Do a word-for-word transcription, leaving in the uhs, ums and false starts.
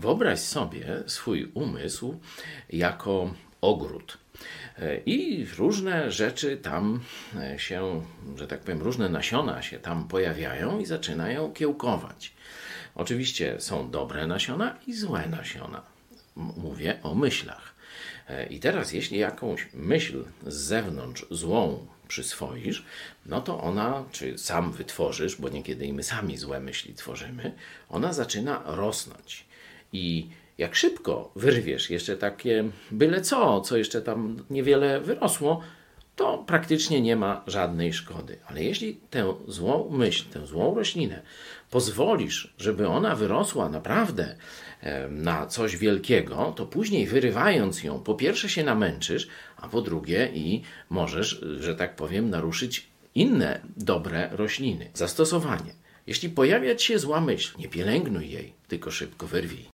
Wyobraź sobie swój umysł jako ogród. I różne rzeczy tam się, że tak powiem, różne nasiona się tam pojawiają i zaczynają kiełkować. Oczywiście są dobre nasiona i złe nasiona. Mówię o myślach. I teraz, jeśli jakąś myśl z zewnątrz złą przyswoisz, no to ona, czy sam wytworzysz, bo niekiedy i my sami złe myśli tworzymy, ona zaczyna rosnąć. I jak szybko wyrwiesz jeszcze takie byle co, co jeszcze tam niewiele wyrosło, to praktycznie nie ma żadnej szkody. Ale jeśli tę złą myśl, tę złą roślinę pozwolisz, żeby ona wyrosła naprawdę na coś wielkiego, to później wyrywając ją, po pierwsze się namęczysz, a po drugie i możesz, że tak powiem, naruszyć inne dobre rośliny. Zastosowanie. Jeśli pojawia ci się zła myśl, nie pielęgnuj jej, tylko szybko wyrwij.